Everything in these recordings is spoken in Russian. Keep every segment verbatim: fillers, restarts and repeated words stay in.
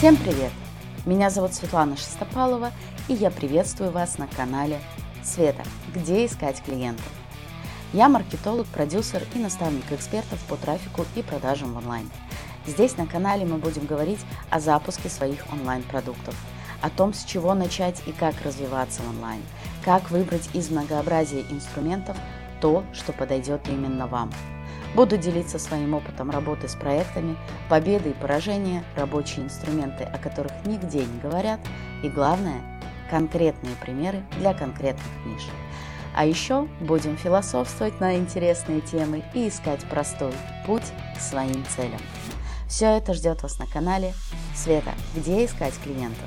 Всем привет! Меня зовут Светлана Шестопалова, и я приветствую вас на канале Света, где искать клиентов. Я маркетолог, продюсер и наставник экспертов по трафику и продажам в онлайн. Здесь на канале мы будем говорить о запуске своих онлайн-продуктов, о том, с чего начать и как развиваться в онлайн, как выбрать из многообразия инструментов то, что подойдет именно вам. Буду делиться своим опытом работы с проектами, победы и поражения, рабочие инструменты, о которых нигде не говорят, и главное – конкретные примеры для конкретных ниш. А еще будем философствовать на интересные темы и искать простой путь к своим целям. Все это ждет вас на канале Света, где искать клиентов.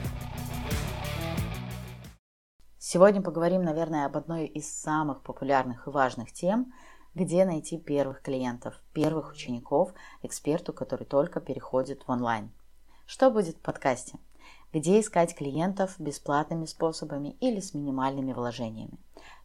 Сегодня поговорим, наверное, об одной из самых популярных и важных тем – где найти первых клиентов, первых учеников, эксперту, который только переходит в онлайн. Что будет в подкасте? Где искать клиентов бесплатными способами или с минимальными вложениями?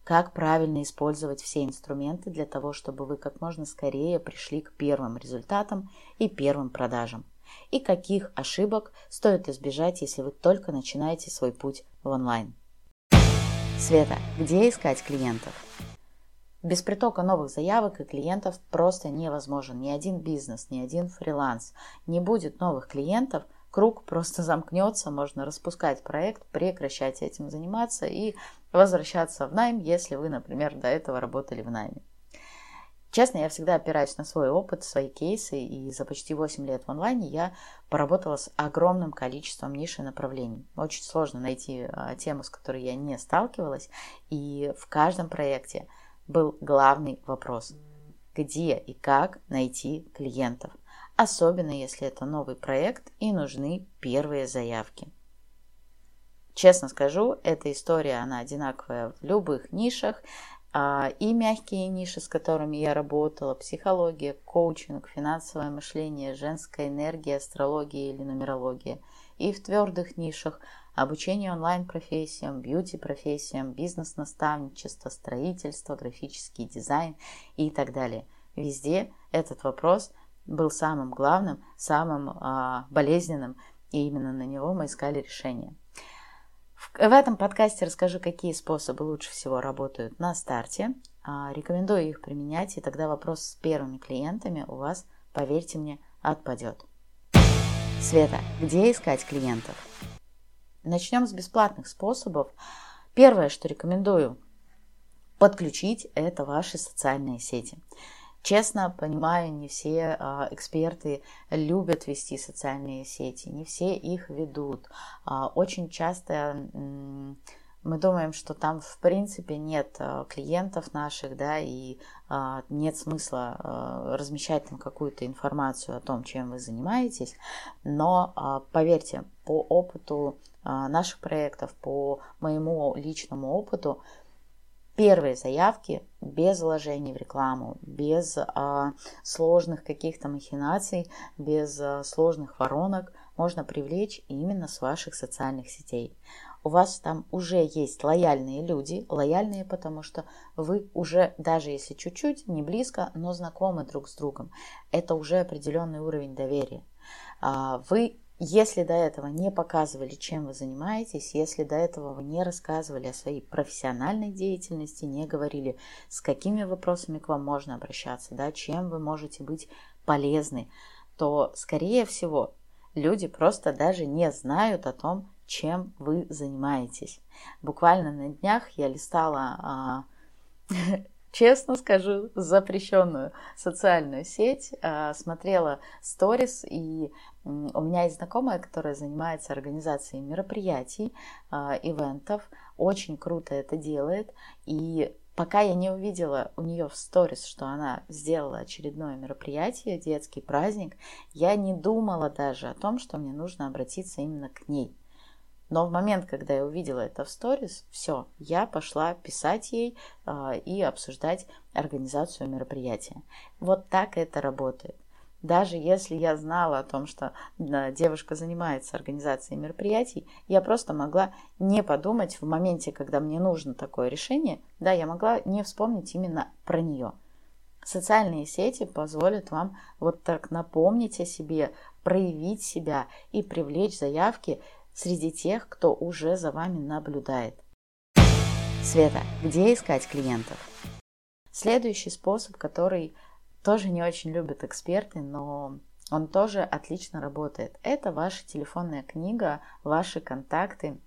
Как правильно использовать все инструменты для того, чтобы вы как можно скорее пришли к первым результатам и первым продажам? И каких ошибок стоит избежать, если вы только начинаете свой путь в онлайн? Света, где искать клиентов? Без притока новых заявок и клиентов просто невозможен ни один бизнес, ни один фриланс. Не будет новых клиентов, круг просто замкнется, можно распускать проект, прекращать этим заниматься и возвращаться в найм, если вы, например, до этого работали в найме. Честно, я всегда опираюсь на свой опыт, свои кейсы, и за почти восемь лет в онлайне я поработала с огромным количеством ниш и направлений. Очень сложно найти тему, с которой я не сталкивалась, и в каждом проекте был главный вопрос, где и как найти клиентов, особенно если это новый проект и нужны первые заявки. Честно скажу, эта история, она одинаковая в любых нишах, и мягкие ниши, с которыми я работала, психология, коучинг, финансовое мышление, женская энергия, астрология или нумерология, и в твердых нишах обучение онлайн-профессиям, бьюти-профессиям, бизнес-наставничество, строительство, графический дизайн и так далее. Везде этот вопрос был самым главным, самым э, болезненным, и именно на него мы искали решение. В, в этом подкасте расскажу, какие способы лучше всего работают на старте. Э, рекомендую их применять, и тогда вопрос с первыми клиентами у вас, поверьте мне, отпадет. Света, где искать клиентов? Начнем с бесплатных способов. Первое, что рекомендую подключить, это ваши социальные сети. Честно, понимаю, не все эксперты любят вести социальные сети, не все их ведут. Очень часто мы думаем, что там в принципе нет клиентов наших, да, и нет смысла размещать там какую-то информацию о том, чем вы занимаетесь. Но поверьте, по опыту наших проектов, по моему личному опыту, первые заявки без вложений в рекламу, без а, сложных каких-то махинаций, без а, сложных воронок можно привлечь именно с ваших социальных сетей. У вас там уже есть лояльные люди, лояльные, потому что вы уже, даже если чуть-чуть, не близко, но знакомы друг с другом. Это уже определенный уровень доверия. А, вы Если до этого не показывали, чем вы занимаетесь, если до этого вы не рассказывали о своей профессиональной деятельности, не говорили, с какими вопросами к вам можно обращаться, да, чем вы можете быть полезны, то, скорее всего, люди просто даже не знают о том, чем вы занимаетесь. Буквально на днях я листала, честно скажу, запрещенную социальную сеть, смотрела сторис, и у меня есть знакомая, которая занимается организацией мероприятий, ивентов, очень круто это делает, и пока я не увидела у нее в сторис, что она сделала очередное мероприятие, детский праздник, я не думала даже о том, что мне нужно обратиться именно к ней. Но в момент, когда я увидела это в сторис, все, я пошла писать ей э, и обсуждать организацию мероприятия. Вот так это работает. Даже если я знала о том, что да, девушка занимается организацией мероприятий, я просто могла не подумать в моменте, когда мне нужно такое решение, да, я могла не вспомнить именно про нее. Социальные сети позволят вам вот так напомнить о себе, проявить себя и привлечь заявки среди тех, кто уже за вами наблюдает. Света, где искать клиентов? Следующий способ, который тоже не очень любят эксперты, но он тоже отлично работает. Это ваша телефонная книга, ваши контакты,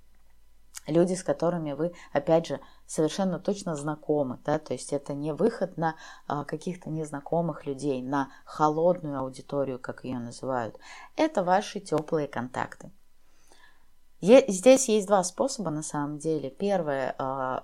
люди, с которыми вы, опять же, совершенно точно знакомы, да, то есть это не выход на каких-то незнакомых людей, на холодную аудиторию, как ее называют. Это ваши теплые контакты. Здесь есть два способа на самом деле. Первое,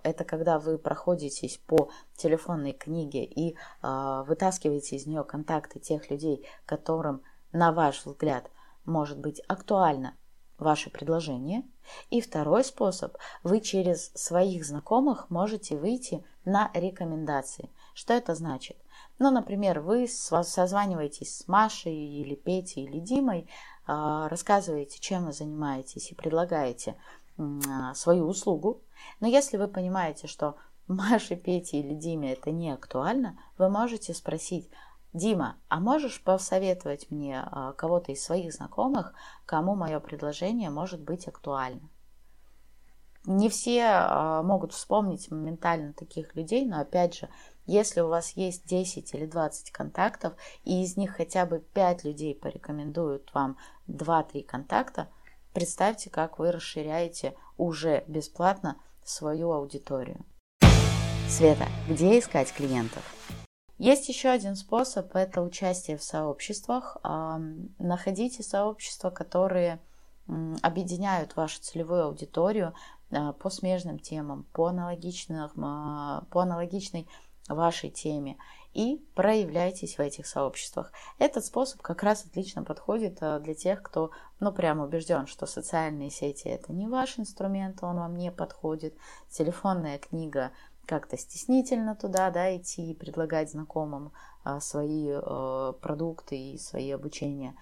это когда вы проходитесь по телефонной книге и вытаскиваете из нее контакты тех людей, которым, на ваш взгляд, может быть актуально ваше предложение. И второй способ, вы через своих знакомых можете выйти на рекомендации. Что это значит? Ну, например, вы созваниваетесь с Машей или Петей или Димой, рассказываете, чем вы занимаетесь и предлагаете свою услугу. Но если вы понимаете, что Маше, Пете или Диме это не актуально, вы можете спросить: «Дима, а можешь посоветовать мне кого-то из своих знакомых, кому мое предложение может быть актуально?» Не все могут вспомнить моментально таких людей, но опять же, если у вас есть десять или двадцать контактов, и из них хотя бы пять людей порекомендуют вам два-три контакта, представьте, как вы расширяете уже бесплатно свою аудиторию. Света, где искать клиентов? Есть еще один способ, это участие в сообществах. Находите сообщества, которые объединяют вашу целевую аудиторию по смежным темам, по, по аналогичной вашей теме, и проявляйтесь в этих сообществах. Этот способ как раз отлично подходит для тех, кто ну прям убежден, что социальные сети это не ваш инструмент, он вам не подходит, телефонная книга как-то стеснительно туда, да, идти и предлагать знакомым свои продукты и свои обучения.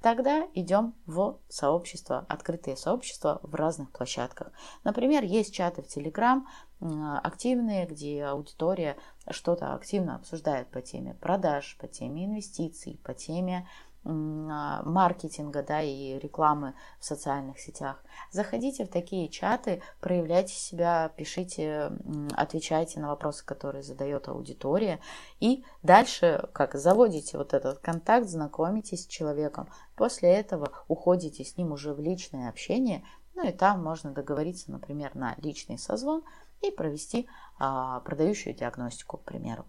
Тогда идем в сообщества, открытые сообщества в разных площадках. Например, есть чаты в Телеграм, активные, где аудитория что-то активно обсуждает по теме продаж, по теме инвестиций, по теме маркетинга, да, и рекламы в социальных сетях. Заходите в такие чаты, проявляйте себя, пишите, отвечайте на вопросы, которые задает аудитория, и дальше как заводите вот этот контакт, знакомитесь с человеком, после этого уходите с ним уже в личное общение, ну и там можно договориться, например, на личный созвон и провести а, продающую диагностику, к примеру.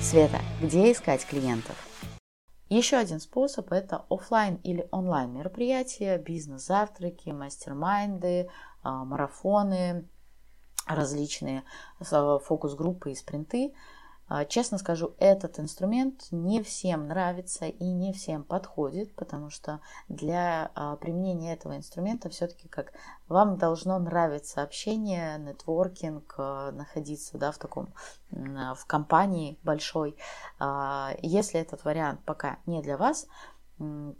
Света, где искать клиентов? Еще один способ – это офлайн или онлайн мероприятия, бизнес-завтраки, мастер-майнды, марафоны, различные фокус-группы и спринты. Честно скажу, этот инструмент не всем нравится и не всем подходит, потому что для применения этого инструмента все-таки как вам должно нравиться общение, нетворкинг, находиться, да, в таком, в компании большой. Если этот вариант пока не для вас,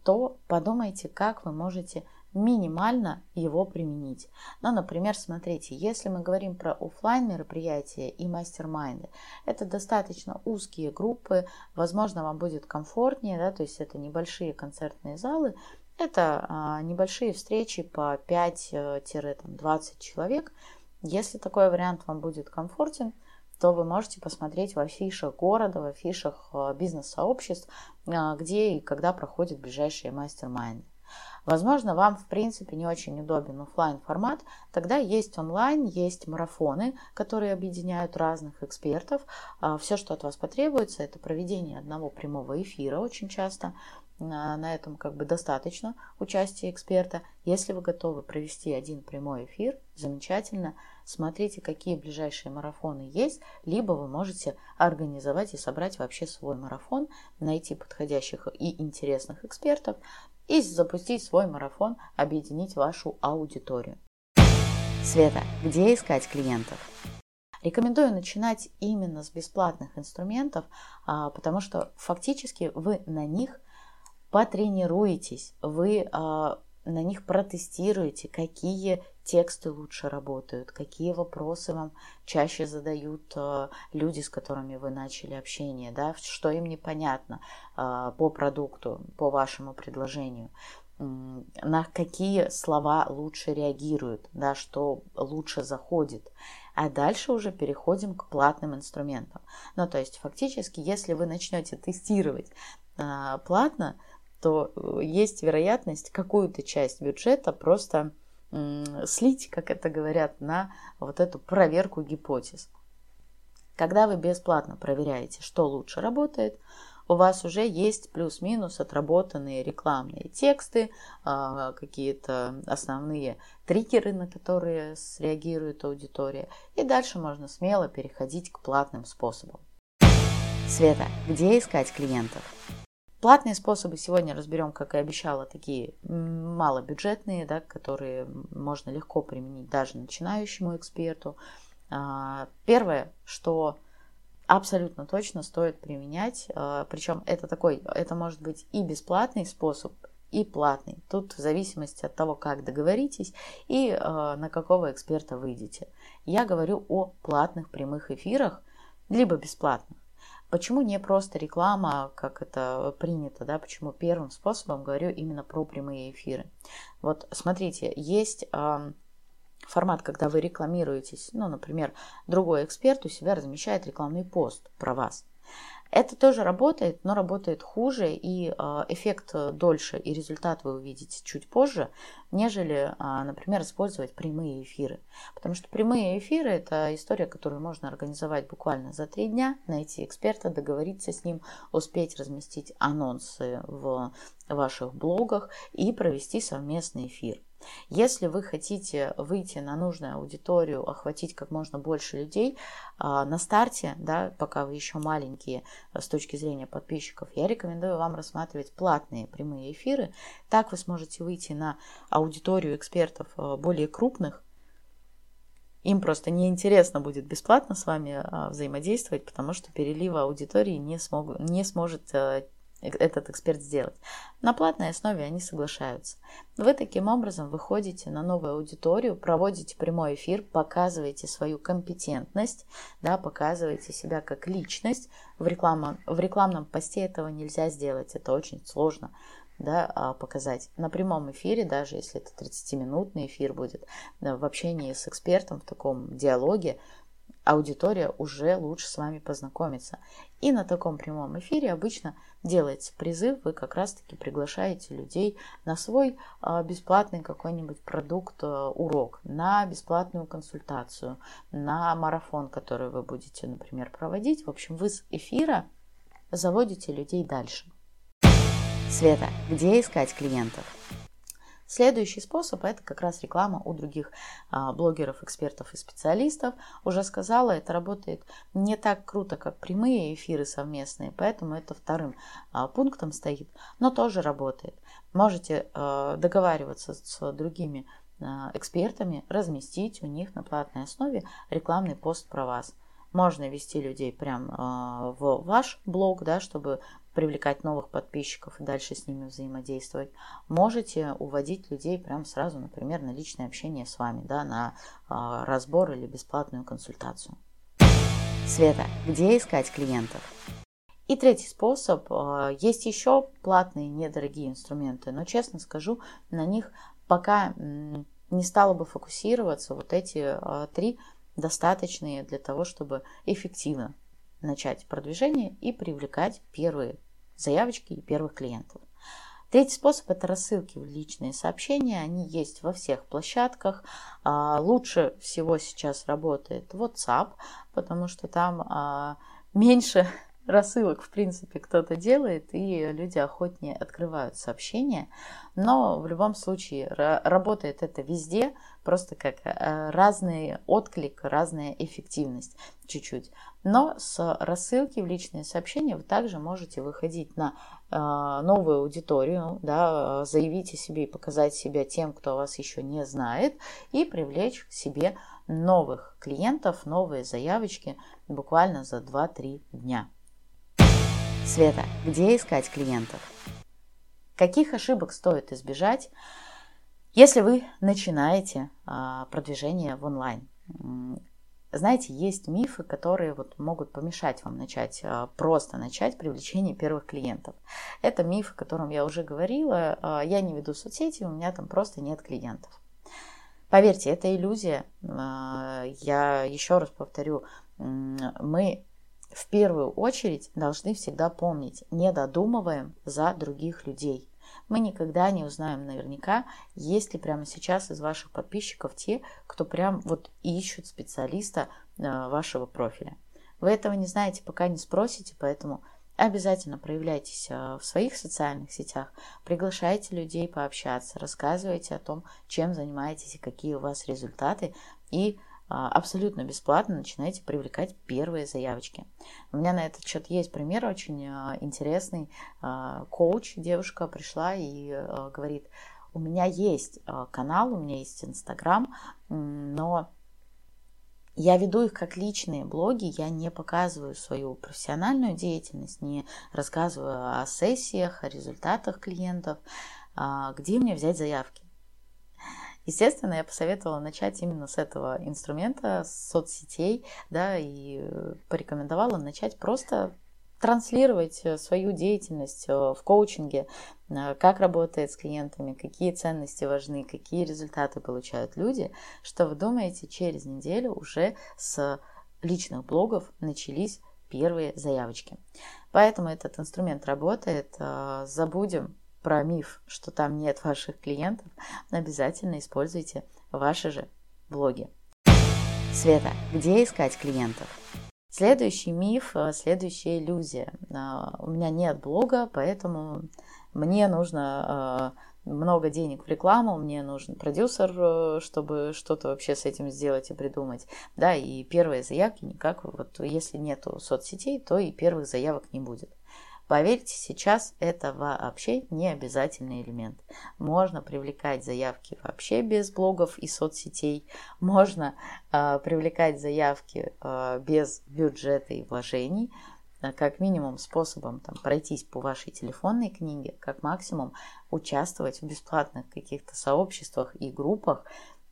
то подумайте, как вы можете минимально его применить. Ну, например, смотрите, если мы говорим про офлайн мероприятия и мастер-майнды, это достаточно узкие группы, возможно, вам будет комфортнее, да, то есть это небольшие концертные залы, это а, небольшие встречи по пять-двадцать человек. Если такой вариант вам будет комфортен, то вы можете посмотреть в афишах города, в афишах бизнес-сообществ, где и когда проходят ближайшие мастер-майнды. Возможно, вам, в принципе, не очень удобен офлайн-формат, тогда есть онлайн, есть марафоны, которые объединяют разных экспертов. Все, что от вас потребуется, это проведение одного прямого эфира очень часто. На этом как бы достаточно участия эксперта. Если вы готовы провести один прямой эфир, замечательно. Смотрите, какие ближайшие марафоны есть, либо вы можете организовать и собрать вообще свой марафон, найти подходящих и интересных экспертов и запустить свой марафон, объединить вашу аудиторию. Света, где искать клиентов? Рекомендую начинать именно с бесплатных инструментов, потому что фактически вы на них потренируетесь, вы э, на них протестируете, какие тексты лучше работают, какие вопросы вам чаще задают люди, с которыми вы начали общение, да, что им непонятно по продукту, по вашему предложению, на какие слова лучше реагируют, да, что лучше заходит. А дальше уже переходим к платным инструментам. Ну, то есть фактически, если вы начнете тестировать платно, то есть вероятность какую-то часть бюджета просто слить, как это говорят, на вот эту проверку гипотез. Когда вы бесплатно проверяете, что лучше работает, у вас уже есть плюс-минус отработанные рекламные тексты, какие-то основные триггеры, на которые среагирует аудитория. И дальше можно смело переходить к платным способам. Света, где искать клиентов? Платные способы сегодня разберем, как и обещала, такие малобюджетные, да, которые можно легко применить даже начинающему эксперту. Первое, что абсолютно точно стоит применять, причем это такой, это может быть и бесплатный способ, и платный. Тут в зависимости от того, как договоритесь и на какого эксперта выйдете. Я говорю о платных прямых эфирах, либо бесплатных. Почему не просто реклама, как это принято, да? Почему первым способом говорю именно про прямые эфиры? Вот смотрите, есть э, формат, когда вы рекламируетесь, ну, например, другой эксперт у себя размещает рекламный пост про вас. Это тоже работает, но работает хуже, и э, эффект дольше, и результат вы увидите чуть позже, нежели, э, например, использовать прямые эфиры. Потому что прямые эфиры – это история, которую можно организовать буквально за три дня, найти эксперта, договориться с ним, успеть разместить анонсы в ваших блогах и провести совместный эфир. Если вы хотите выйти на нужную аудиторию, охватить как можно больше людей, на старте, да, пока вы еще маленькие с точки зрения подписчиков, я рекомендую вам рассматривать платные прямые эфиры. Так вы сможете выйти на аудиторию экспертов более крупных. Им просто неинтересно будет бесплатно с вами взаимодействовать, потому что перелива аудитории не, смог, не сможет этот эксперт сделать. На платной основе они соглашаются. Вы таким образом выходите на новую аудиторию, проводите прямой эфир, показываете свою компетентность, да, показываете себя как личность. В, реклама, в рекламном посте этого нельзя сделать, это очень сложно, да, показать. На прямом эфире, даже если это тридцатиминутный эфир будет, да, в общении с экспертом, в таком диалоге, аудитория уже лучше с вами познакомится. И на таком прямом эфире обычно делается призыв, вы как раз-таки приглашаете людей на свой бесплатный какой-нибудь продукт, урок, на бесплатную консультацию, на марафон, который вы будете, например, проводить. В общем, вы с эфира заводите людей дальше. Света, где искать клиентов? Следующий способ – это как раз реклама у других блогеров, экспертов и специалистов. Уже сказала, это работает не так круто, как прямые эфиры совместные, поэтому это вторым пунктом стоит, но тоже работает. Можете договариваться с другими экспертами, разместить у них на платной основе рекламный пост про вас. Можно вести людей прямо в ваш блог, да, чтобы привлекать новых подписчиков и дальше с ними взаимодействовать. Можете уводить людей прямо сразу, например, на личное общение с вами, да, на разбор или бесплатную консультацию. Света, где искать клиентов? И третий способ. Есть еще платные недорогие инструменты, но, честно скажу, на них пока не стала бы фокусироваться. Вот эти три достаточные для того, чтобы эффективно начать продвижение и привлекать первые заявочки и первых клиентов. Третий способ – это рассылки в личные сообщения. Они есть во всех площадках. Лучше всего сейчас работает WhatsApp, потому что там меньше рассылок, в принципе, кто-то делает, и люди охотнее открывают сообщения. Но в любом случае работает это везде, просто как разный отклик, разная эффективность чуть-чуть. Но с рассылки в личные сообщения вы также можете выходить на новую аудиторию, да, заявить о себе и показать себя тем, кто вас еще не знает, и привлечь к себе новых клиентов, новые заявочки буквально за два-три дня. Света, где искать клиентов? Каких ошибок стоит избежать? Если вы начинаете продвижение в онлайн, знаете, есть мифы, которые вот могут помешать вам начать, просто начать привлечение первых клиентов. Это миф, о котором я уже говорила. Я не веду соцсети, у меня там просто нет клиентов. Поверьте, это иллюзия. Я еще раз повторю, мы в первую очередь должны всегда помнить, не додумываем за других людей. Мы никогда не узнаем наверняка, есть ли прямо сейчас из ваших подписчиков те, кто прям вот ищут специалиста вашего профиля. Вы этого не знаете, пока не спросите, поэтому обязательно проявляйтесь в своих социальных сетях, приглашайте людей пообщаться, рассказывайте о том, чем занимаетесь и какие у вас результаты, и абсолютно бесплатно начинаете привлекать первые заявочки. У меня на этот счет есть пример очень интересный. Коуч, девушка пришла и говорит: у меня есть канал, у меня есть Инстаграм, но я веду их как личные блоги, я не показываю свою профессиональную деятельность, не рассказываю о сессиях, о результатах клиентов. Где мне взять заявки? Естественно, я посоветовала начать именно с этого инструмента, с соцсетей, да, и порекомендовала начать просто транслировать свою деятельность в коучинге, как работает с клиентами, какие ценности важны, какие результаты получают люди. Что вы думаете, через неделю уже с личных блогов начались первые заявочки. Поэтому этот инструмент работает. Забудем про миф, что там нет ваших клиентов. Обязательно используйте ваши же блоги. Света, где искать клиентов? Следующий миф, следующая иллюзия. У меня нет блога, поэтому мне нужно много денег в рекламу, мне нужен продюсер, чтобы что-то вообще с этим сделать и придумать. Да, и первые заявки никак, вот если нету соцсетей, то и первых заявок не будет. Поверьте, сейчас это вообще не обязательный элемент. Можно привлекать заявки вообще без блогов и соцсетей. Можно э, привлекать заявки э, без бюджета и вложений. Как минимум способом там, пройтись по вашей телефонной книге. Как максимум участвовать в бесплатных каких-то сообществах и группах.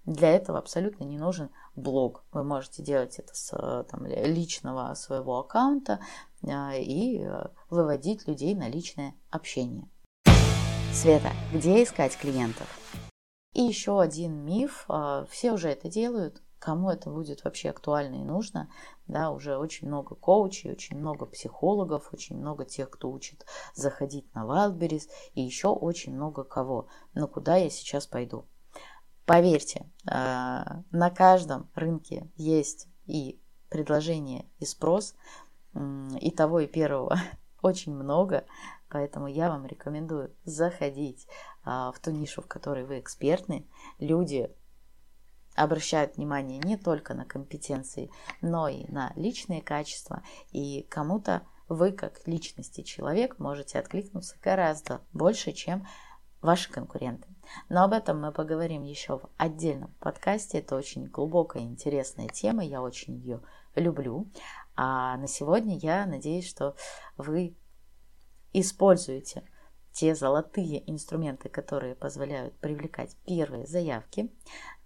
Для этого абсолютно не нужен блог. Вы можете делать это с там, личного своего аккаунта и выводить людей на личное общение. Света, где искать клиентов? И еще один миф. Все уже это делают. Кому это будет вообще актуально и нужно? Да, уже очень много коучей, очень много психологов, очень много тех, кто учит заходить на Wildberries, и еще очень много кого. Но куда я сейчас пойду? Поверьте, на каждом рынке есть и предложение, и спрос, и того, и первого очень много, поэтому я вам рекомендую заходить в ту нишу, в которой вы экспертны. Люди обращают внимание не только на компетенции, но и на личные качества, и кому-то вы, как личность и человек, можете откликнуться гораздо больше, чем ваши конкуренты. Но об этом мы поговорим еще в отдельном подкасте. Это очень глубокая и интересная тема. Я очень ее люблю. А на сегодня я надеюсь, что вы используете те золотые инструменты, которые позволяют привлекать первые заявки.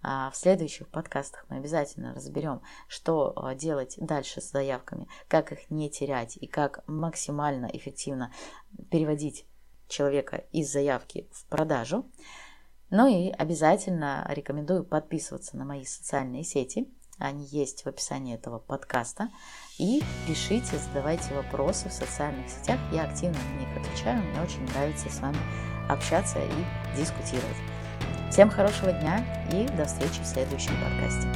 В следующих подкастах мы обязательно разберем, что делать дальше с заявками, как их не терять и как максимально эффективно переводить человека из заявки в продажу. Ну и обязательно рекомендую подписываться на мои социальные сети. Они есть в описании этого подкаста. И пишите, задавайте вопросы в социальных сетях. Я активно на них отвечаю. Мне очень нравится с вами общаться и дискутировать. Всем хорошего дня и до встречи в следующем подкасте.